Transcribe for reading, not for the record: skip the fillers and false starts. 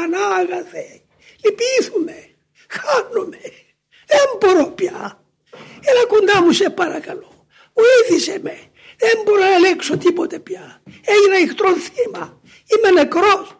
Πανάγαθε, λυπήθουμε, χάνομαι, δεν μπορώ πια. Έλα κοντά μου σε παρακαλώ, βοήθησε με, δεν μπορώ να ελέγξω τίποτε πια. Έγινα ιχτρό θύμα, είμαι νεκρός.